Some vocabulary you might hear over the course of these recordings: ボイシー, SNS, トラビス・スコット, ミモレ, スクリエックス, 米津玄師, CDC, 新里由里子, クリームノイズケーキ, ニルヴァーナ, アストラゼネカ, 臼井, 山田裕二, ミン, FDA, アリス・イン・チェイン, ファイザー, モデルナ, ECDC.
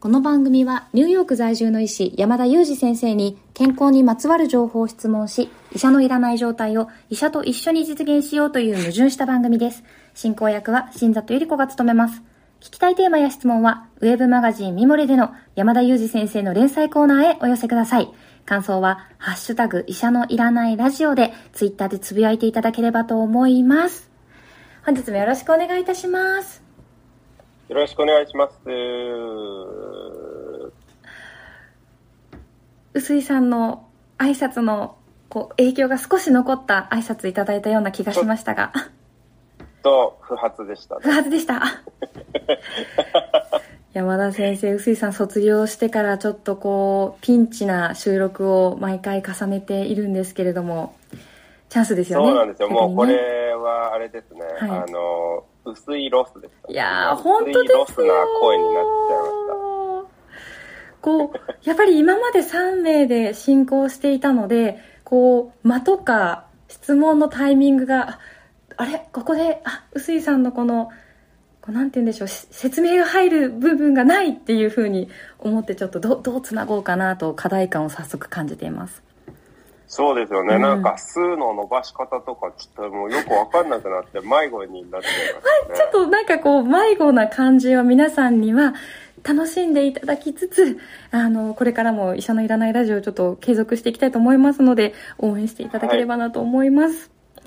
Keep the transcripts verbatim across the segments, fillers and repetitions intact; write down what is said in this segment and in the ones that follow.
この番組はニューヨーク在住の医師山田裕二先生に健康にまつわる情報を質問し、医者のいらない状態を医者と一緒に実現しようという矛盾した番組です。進行役は新里由里子が務めます。聞きたいテーマや質問はウェブマガジンミモレでの山田裕二先生の連載コーナーへお寄せください。感想はハッシュタグ医者のいらないラジオでツイッターでつぶやいていただければと思います。本日もよろしくお願いいたします。よろしくお願いします。臼井さんの挨拶のこう影響が少し残った挨拶いただいたような気がしましたが、と不発でした、ね、不発でした山田先生、臼井さん卒業してからちょっとこうピンチな収録を毎回重ねているんですけれども、チャンスですよね。そうなんですよ、ね、もうこれはあれですね、はい、あの薄いロスでした、ね、いや本当ですよ、薄いロスな声になっちゃいましたこうやっぱり今までさん名で進行していたので、こう間とか質問のタイミングがあれ、ここで臼井さんのこのこうなんて言うんでしょう、説明が入る部分がないっていう風に思って、ちょっと ど, どうつなごうかなと課題感を早速感じています。そうですよね、うん、なんか数の伸ばし方とかちょっともうよく分かんなくなって迷子になってますねちょっとなんかこう迷子な感じを皆さんには楽しんでいただきつつ、あのこれからも医者のいらないラジオをちょっと継続していきたいと思いますので、応援していただければなと思います、は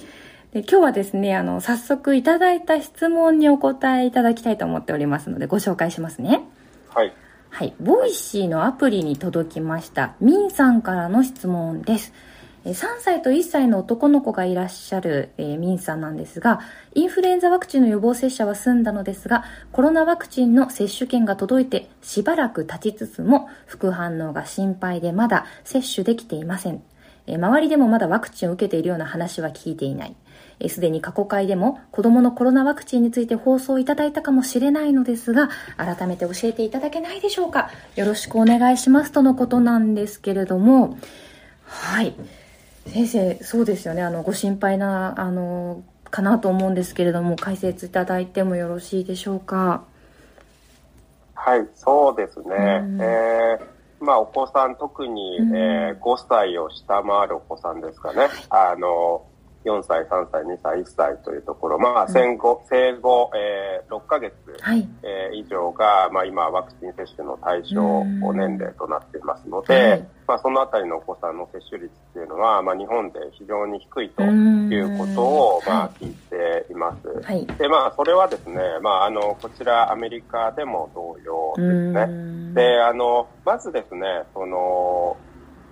い、で今日はですね、あの早速いただいた質問にお答えいただきたいと思っておりますのでご紹介しますね。はいはい、ボイシーのアプリに届きましたミンさんからの質問です。さんさいといっさいの男の子がいらっしゃる、えー、ミンさんなんですが、インフルエンザワクチンの予防接種は済んだのですが、コロナワクチンの接種券が届いてしばらく経ちつつも副反応が心配でまだ接種できていません。えー、周りでもまだワクチンを受けているような話は聞いていない。すでに過去回でも子どものコロナワクチンについて放送いただいたかもしれないのですが、改めて教えていただけないでしょうか、よろしくお願いしますとのことなんですけれども、はい先生、そうですよね、あのご心配なあのかなと思うんですけれども、解説いただいてもよろしいでしょうか。はい、そうですね、うんえーまあ、お子さん特に、うんえー、ごさいを下回るお子さんですかね、はい、あのよんさい、さんさい、にさい、いっさいというところ、まあ、生後、生後、えー、ろっかげつ、はいえー、以上が、まあ、今、ワクチン接種の対象年齢となっていますので、はいまあ、そのあたりのお子さんの接種率っていうのは、まあ、日本で非常に低いということを、まあ、聞いています。はい、で、まあ、それはですね、まあ、あの、こちら、アメリカでも同様ですね。で、あの、まずですね、その、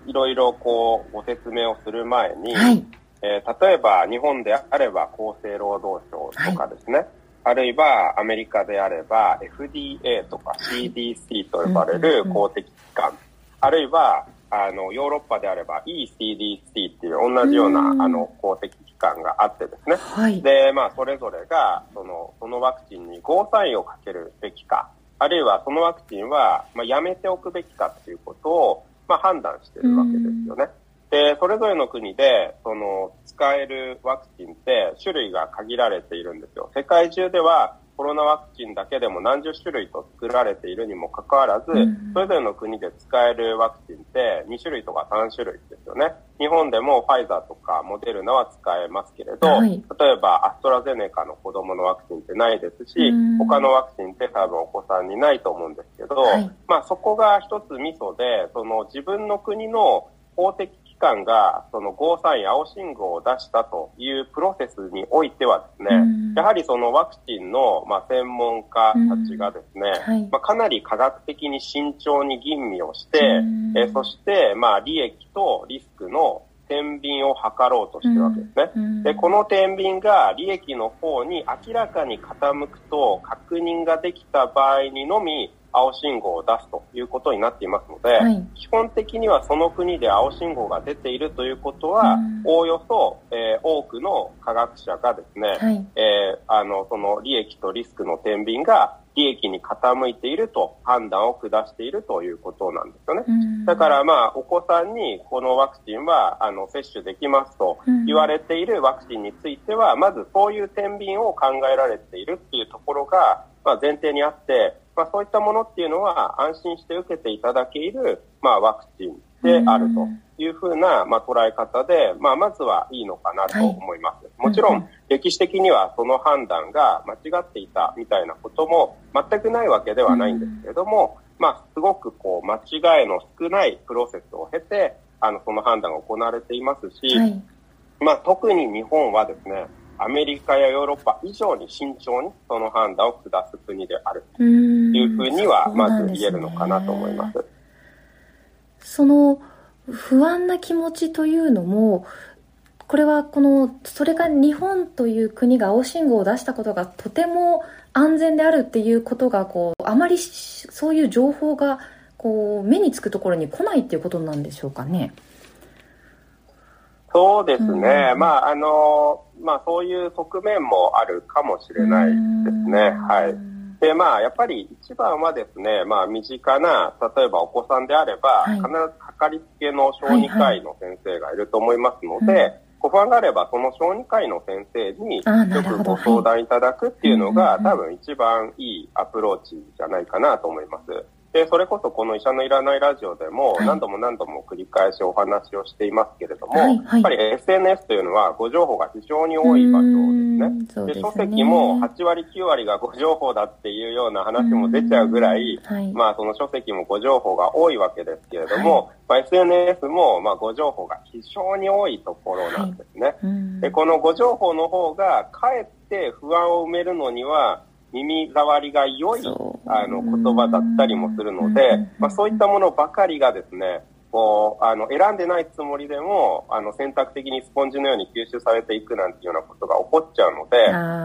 いろいろこう、ご説明をする前に、はいえー、例えば日本であれば厚生労働省とかですね、はい、あるいはアメリカであれば エフディーエー とか シーディーシー と呼ばれる公的機関、あるいはあのヨーロッパであれば イーシーディーシー っていう同じようなあの公的機関があってですね、はい、でまあそれぞれがそのそのワクチンにゴーサインをかけるべきか、あるいはそのワクチンはまあやめておくべきかっていうことをまあ判断しているわけですよね。で、それぞれの国で、その、使えるワクチンって種類が限られているんですよ。世界中ではコロナワクチンだけでも何十種類と作られているにもかかわらず、それぞれの国で使えるワクチンってに種類とかさん種類ですよね。日本でもファイザーとかモデルナは使えますけれど、はい、例えばアストラゼネカの子供のワクチンってないですし、他のワクチンって多分お子さんにないと思うんですけど、はい、まあそこが一つミソで、その自分の国の法的機関がそのゴーサイン、青信号を出したというプロセスにおいてはですね、うん、やはりそのワクチンのまあ専門家たちがですね、うんはいまあ、かなり科学的に慎重に吟味をして、うん、えそしてまあ利益とリスクの天秤を図ろうとしているわけですね、うんうん、でこの天秤が利益の方に明らかに傾くと確認ができた場合にのみ青信号を出すということになっていますので、はい、基本的にはその国で青信号が出ているということは、うん、おおよそ、えー、多くの科学者がですね、はいえー、あのその利益とリスクの天秤が利益に傾いていると判断を下しているということなんですよね、うん、だからまあお子さんにこのワクチンはあの接種できますと言われているワクチンについては、うん、まずそういう天秤を考えられているっていうところが、まあ、前提にあって、まあ、そういったものっていうのは安心して受けていただける、まあ、ワクチンであるというふうな、まあ、捉え方で、まあ、まずはいいのかなと思います。はい、もちろん歴史的にはその判断が間違っていたみたいなことも全くないわけではないんですけれども、うん、まあ、すごくこう間違いの少ないプロセスを経てあのその判断が行われていますし、はい、まあ、特に日本はですね、アメリカやヨーロッパ以上に慎重にその判断を下す国であるというふうにはまず言えるのかなと思います。うん、その不安な気持ちというのも、これはこのそれが日本という国が青信号を出したことがとても安全であるっていうことがこうあまりそういう情報がこう目につくところに来ないっていうことなんでしょうかね。そうですね、うん、まああのまあ、そういう側面もあるかもしれないですね。はい、でまあ、やっぱり一番はですね、まあ、身近な例えばお子さんであれば、はい、必ずかかりつけの小児科医の先生がいると思いますので、はいはい、うん、ご不安があればその小児科医の先生によくご相談いただくっていうのが、はい、多分一番いいアプローチじゃないかなと思います。でそれこそこの医者のいらないラジオでも何度も何度も繰り返しお話をしていますけれども、はいはいはい、やっぱり エスエヌエス というのは誤情報が非常に多い場所ですね。で、書籍もはちわりきゅうわりが誤情報だっていうような話も出ちゃうぐらい、はい、まあその書籍も誤情報が多いわけですけれども、はい、まあ、エスエヌエス もまあ誤情報が非常に多いところなんですね。はい、でこの誤情報の方がかえって不安を埋めるのには耳障りが良いあの言葉だったりもするので、まあ、そういったものばかりがですね、こうあの選んでないつもりでもあの選択的にスポンジのように吸収されていくなんていうようなことが起こっちゃうの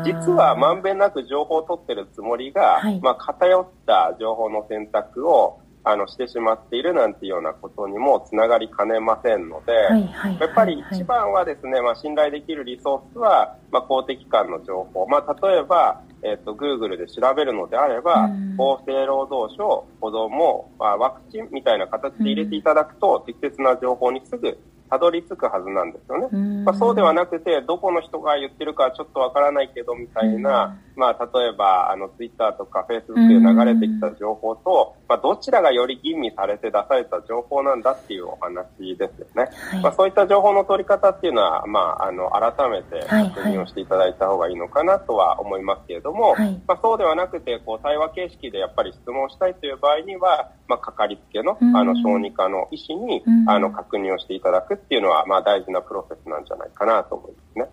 で、実はまんべんなく情報を取ってるつもりが、はい、まあ、偏った情報の選択をあのしてしまっているなんていうようなことにもつながりかねませんので、はいはいはいはい、やっぱり一番はですね、まあ、信頼できるリソースは、まあ、公的機関の情報、まあ、例えば、えーと、Google で調べるのであれば、うん、厚生労働省、子ども、まあ、ワクチンみたいな形で入れていただくと、うん、適切な情報にすぐたどり着くはずなんですよね。うん、まあ、そうではなくてどこの人が言ってるかちょっとわからないけどみたいな、うん、まあ、例えばあのツイッターとかフェイスブックで流れてきた情報と、うん、まあ、どちらがより吟味されて出された情報なんだっていうお話ですよね。はい、まあ、そういった情報の取り方っていうのは、まあ、あの改めて確認をしていただいた方がいいのかなとは思いますけれども、はいはい、まあ、そうではなくてこう対話形式でやっぱり質問したいという場合には、まあ、かかりつけの、うん、あの小児科の医師に、うん、あの確認をしていただくっていうのは、まあ、大事なプロセスなんじゃないかなと思いますね。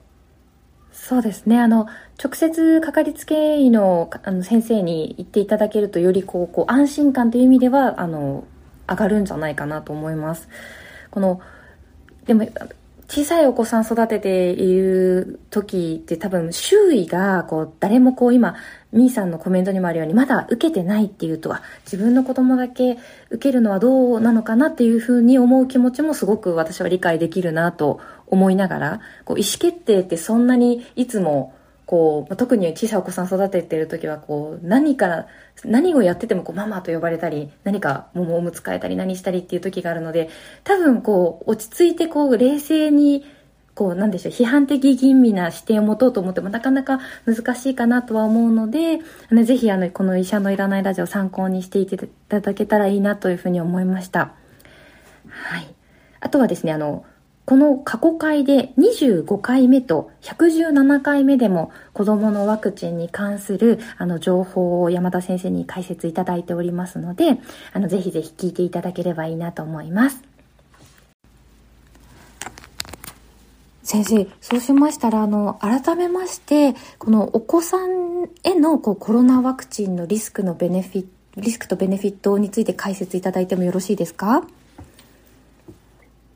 そうですね、あの直接かかりつけ医 の, あの先生に言っていただけるとよりこうこう安心感という意味ではあの上がるんじゃないかなと思います。このでも小さいお子さん育てている時って多分周囲がこう誰もこう今ミーさんのコメントにもあるようにまだ受けてないっていうとは自分の子供だけ受けるのはどうなのかなっていうふうに思う気持ちもすごく私は理解できるなと思いながら、こう意思決定ってそんなにいつもこう特に小さいお子さん育てている時はこう何か何をやっててもこうママと呼ばれたり何かもうおむつ替えたり何したりっていう時があるので、多分こう落ち着いてこう冷静にこうなんでしょう批判的吟味な視点を持とうと思ってもなかなか難しいかなとは思うので、あのぜひあのこの医者のいらないラジオを参考にしていただけたらいいなというふうに思いました。はい、あとはですね、あのこの過去回でにじゅうごかいめとひゃくじゅうななかいめでも子どものワクチンに関するあの情報を山田先生に解説いただいておりますので、あのぜひぜひ聞いていただければいいなと思います。先生、そうしましたらあの改めましてこのお子さんへのこうコロナワクチンのリスクのベネフィリスクとベネフィットについて解説いただいてもよろしいですか？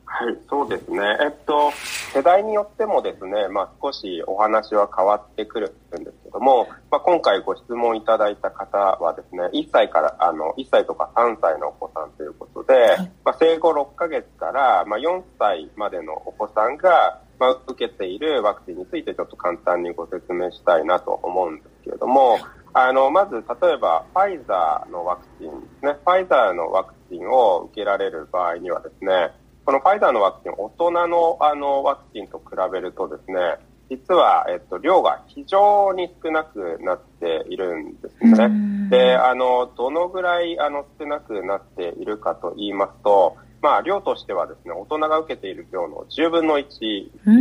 はい、そうですね。えっと、世代によってもですね、まあ少しお話は変わってくるんですけども、まあ今回ご質問いただいた方はですね、いっさいから、あの、いっさいとかさんさいのお子さんということで、はい、まあ生後ろっかげつから、まあよんさいまでのお子さんが、まあ受けているワクチンについてちょっと簡単にご説明したいなと思うんですけれども、あの、まず例えばファイザーのワクチンですね、ファイザーのワクチンを受けられる場合にはですね、このファイザーのワクチン、大人のあのワクチンと比べるとですね、実は、えっと、量が非常に少なくなっているんですね。で、あの、どのぐらい、あの、少なくなっているかと言いますと、まあ、量としてはですね、大人が受けている量のじゅうぶんのいちな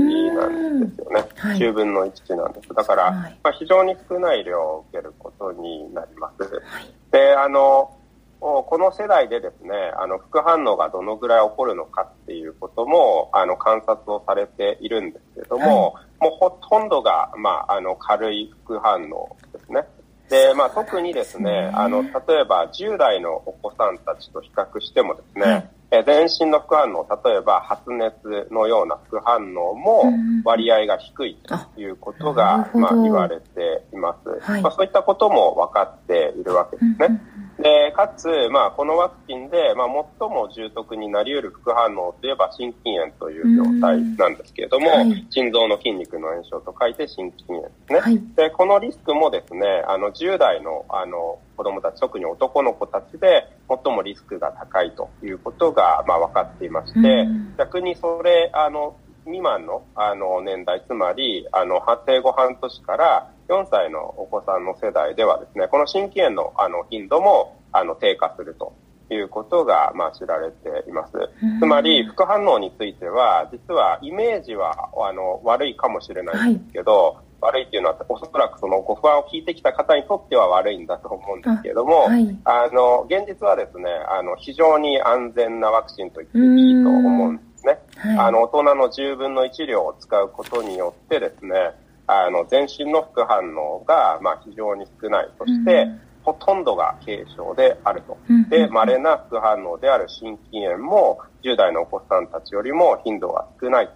んですよね。はい、じゅうぶんのいちなんです。だから、まあ、非常に少ない量を受けることになります。はい、で、あの、この世代でですね、あの、副反応がどのぐらい起こるのかっていうことも、あの、観察をされているんですけれども、はい、もうほとんどが、まあ、あの、軽い副反応ですね。で、まあ、特にですね、あの、例えばじゅうだいのお子さんたちと比較してもですね、はい、全身の副反応、例えば発熱のような副反応も割合が低いということが、まあ、言われています。はい、まあ、そういったことも分かっているわけですね。で、かつ、まあ、このワクチンで、まあ、最も重篤になり得る副反応といえば心筋炎という病態なんですけれども、はい、心臓の筋肉の炎症と書いて心筋炎ですね。はい、で、このリスクもですね、あの、じゅう代の、あの、子供たち、特に男の子たちで最もリスクが高いということが、まあ、分かっていまして、うん、逆にそれ、あの、未満の、あの、年代、つまり、あの、生後半年からよんさいのお子さんの世代ではですね、この心筋炎の、あの、頻度も、あの、低下するということが、まあ、知られています。うん、つまり、副反応については、実は、イメージは、あの、悪いかもしれないんですけど、はい、悪いっていうのはおそらくそのご不安を聞いてきた方にとっては悪いんだと思うんですけれども、あ、はい、あの現実はですね、あの非常に安全なワクチンと言っていいと思うんですね。はい、あの大人のじゅうぶんのいち量を使うことによってですね、あの全身の副反応がまあ非常に少ない、そして、うん、ほとんどが軽症であると。で、稀な副反応である心筋炎もじゅう代のお子さんたちよりも頻度が少ない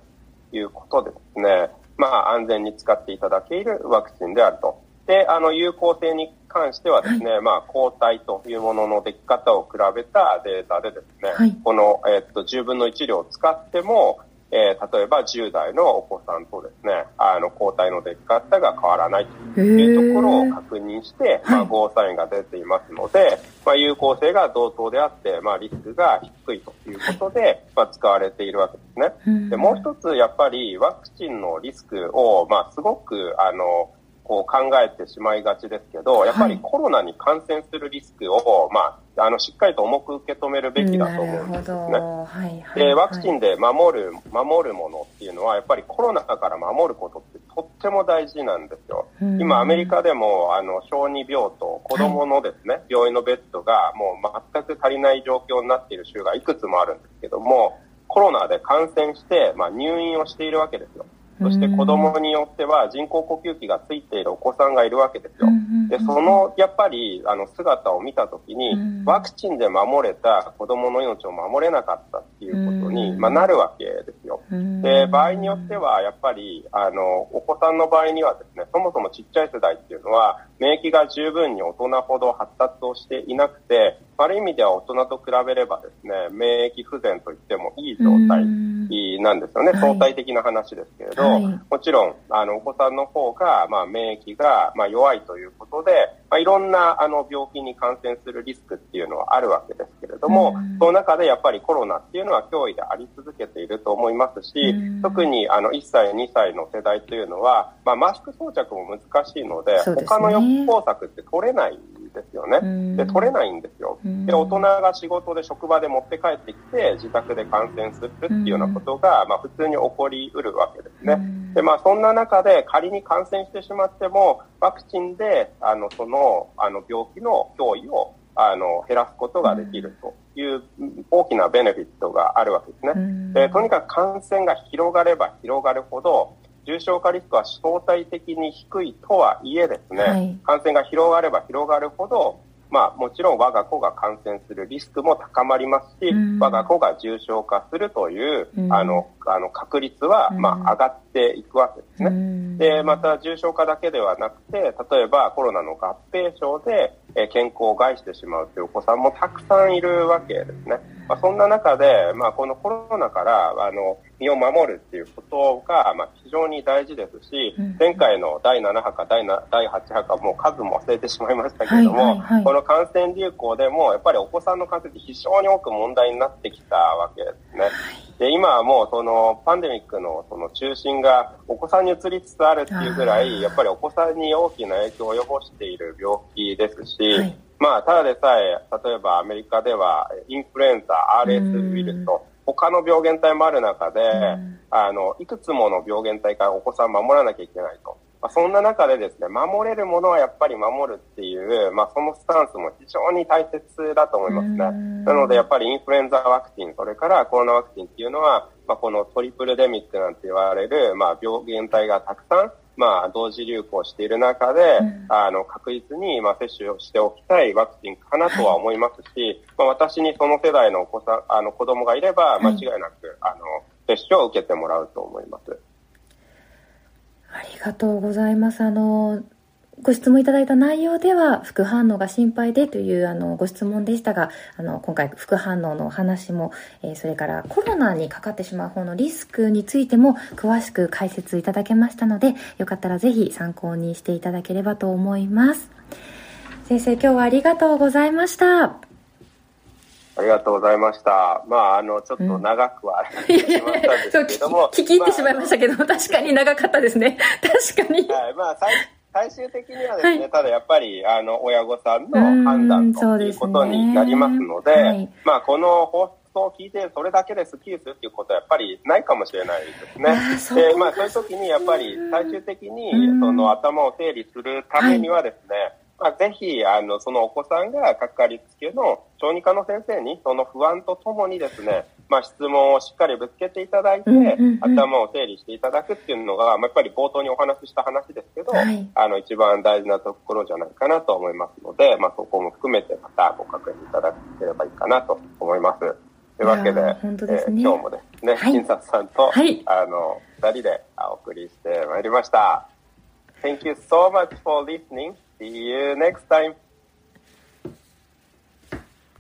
ということでですね、まあ、安全に使っていただけるワクチンであると。で、あの、有効性に関してはですね、はい、まあ、抗体というもののでき方を比べたデータでですね、はい、この、えっと、じゅうぶんのいち量を使っても、えー、例えばじゅう代のお子さんとですね、あの、抗体のでき方が変わらないというところを確認して、まあ、ゴーサインが出ていますので、はい、まあ、有効性が同等であって、まあ、リスクが低いということで、はい、まあ、使われているわけですね。で、もう一つ、やっぱり、ワクチンのリスクを、まあ、すごく、あの、こう考えてしまいがちですけど、やっぱりコロナに感染するリスクを、はい、まあ、あのしっかりと重く受け止めるべきだと思うんですね。はいはい、でワクチンで守る守るものっていうのはやっぱりコロナから守ることってとっても大事なんですよ。今アメリカでもあの小児病棟、子供のですね、はい、病院のベッドがもう全く足りない状況になっている州がいくつもあるんですけども、コロナで感染して、まあ、入院をしているわけですよ。そして子供によっては人工呼吸器がついているお子さんがいるわけですよ。で、そのやっぱりあの姿を見たときに、ワクチンで守れた子供の命を守れなかったっていうことに、まあ、なるわけですよ。で、場合によってはやっぱりあのお子さんの場合にはですね、そもそもちっちゃい世代っていうのは免疫が十分に大人ほど発達をしていなくて、ある意味では大人と比べればですね、免疫不全といってもいい状態なんですよね。相対的な話ですけれど、はい、もちろんあのお子さんの方が、まあ、免疫が、まあ、弱いということで、まあ、いろんなあの病気に感染するリスクっていうのはあるわけですけれども、その中でやっぱりコロナっていうのは脅威であり続けていると思いますし、特にあのいっさい、にさいの世代というのは、まあ、マスク装着も難しいので、そうですね、他の予防策って取れないですよね。で、取れないんですよ。で、大人が仕事で職場で持って帰ってきて自宅で感染するっていうようなことが、まあ、普通に起こりうるわけですね。で、まあ、そんな中で仮に感染してしまってもワクチンであのそのあの病気の脅威をあの減らすことができるという大きなベネフィットがあるわけですね。で、とにかく感染が広がれば広がるほど重症化リスクは相対的に低いとはいえですね、はい、感染が広がれば広がるほど、まあ、もちろん我が子が感染するリスクも高まりますし、我が子が重症化するという、あの、あの確率は、まあ、上がっていくわけですね。で、また重症化だけではなくて、例えばコロナの合併症で健康を害してしまうというお子さんもたくさんいるわけですね。まあ、そんな中で、まあ、このコロナからあの身を守るっていうことが、まあ、非常に大事ですし、うん、前回のだいなな波かだいはち波かもう数も忘れてしまいましたけれども、はいはいはい、この感染流行でもやっぱりお子さんの感染って非常に多く問題になってきたわけですね。で今はもうそのパンデミックのその中心がお子さんに移りつつあるっていうぐらいやっぱりお子さんに大きな影響を及ぼしている病気ですし、はい、まあ、ただでさえ例えばアメリカではインフルエンザ アールエス ウイルスと他の病原体もある中であのいくつもの病原体からお子さんを守らなきゃいけないと、まあ、そんな中でですね守れるものはやっぱり守るっていう、まあ、そのスタンスも非常に大切だと思いますね。なのでやっぱりインフルエンザワクチンそれからコロナワクチンっていうのは、まあ、このトリプルデミックなんて言われる、まあ、病原体がたくさんまあ、同時流行している中で、うん、あの確実にまあ接種をしておきたいワクチンかなとは思いますし、はい、まあ、私にその世代のお子さんあの子供がいれば間違いなく、はい、あの接種を受けてもらうと思います。ありがとうございます。あのご質問いただいた内容では副反応が心配でというあのご質問でしたが、あの今回副反応のお話も、えー、それからコロナにかかってしまう方のリスクについても詳しく解説いただけましたので、よかったらぜひ参考にしていただければと思います。先生、今日はありがとうございました。ありがとうございました。まあ、あの、ちょっと長くはあれてしまったんですけども。聞き入ってしまいましたけど、まあ、確かに長かったですね。確かに。はい、まあ最最終的にはですね、はい、ただやっぱりあの親御さんの判断ということになりますので、はい、まあこの放送を聞いてそれだけでスッキリするということはやっぱりないかもしれないですね。あ、そうですね。で、まあそういう時にやっぱり最終的にその頭を整理するためにはですね、はい、まあ、ぜひあのそのお子さんがかかりつけの小児科の先生にその不安とともにですね、まあ、質問をしっかりぶつけていただいて、うんうんうん、頭を整理していただくっていうのが、まあ、やっぱり冒頭にお話しした話ですけど、はい、あの一番大事なところじゃないかなと思いますので、まあ、そこも含めてまたご確認いただければいいかなと思います。というわけで、本当ですね、えー、今日もですね、はい、診察さんと、はい、あのふたりでお送りしてまいりました。 Thank you so much for listening. See you next time.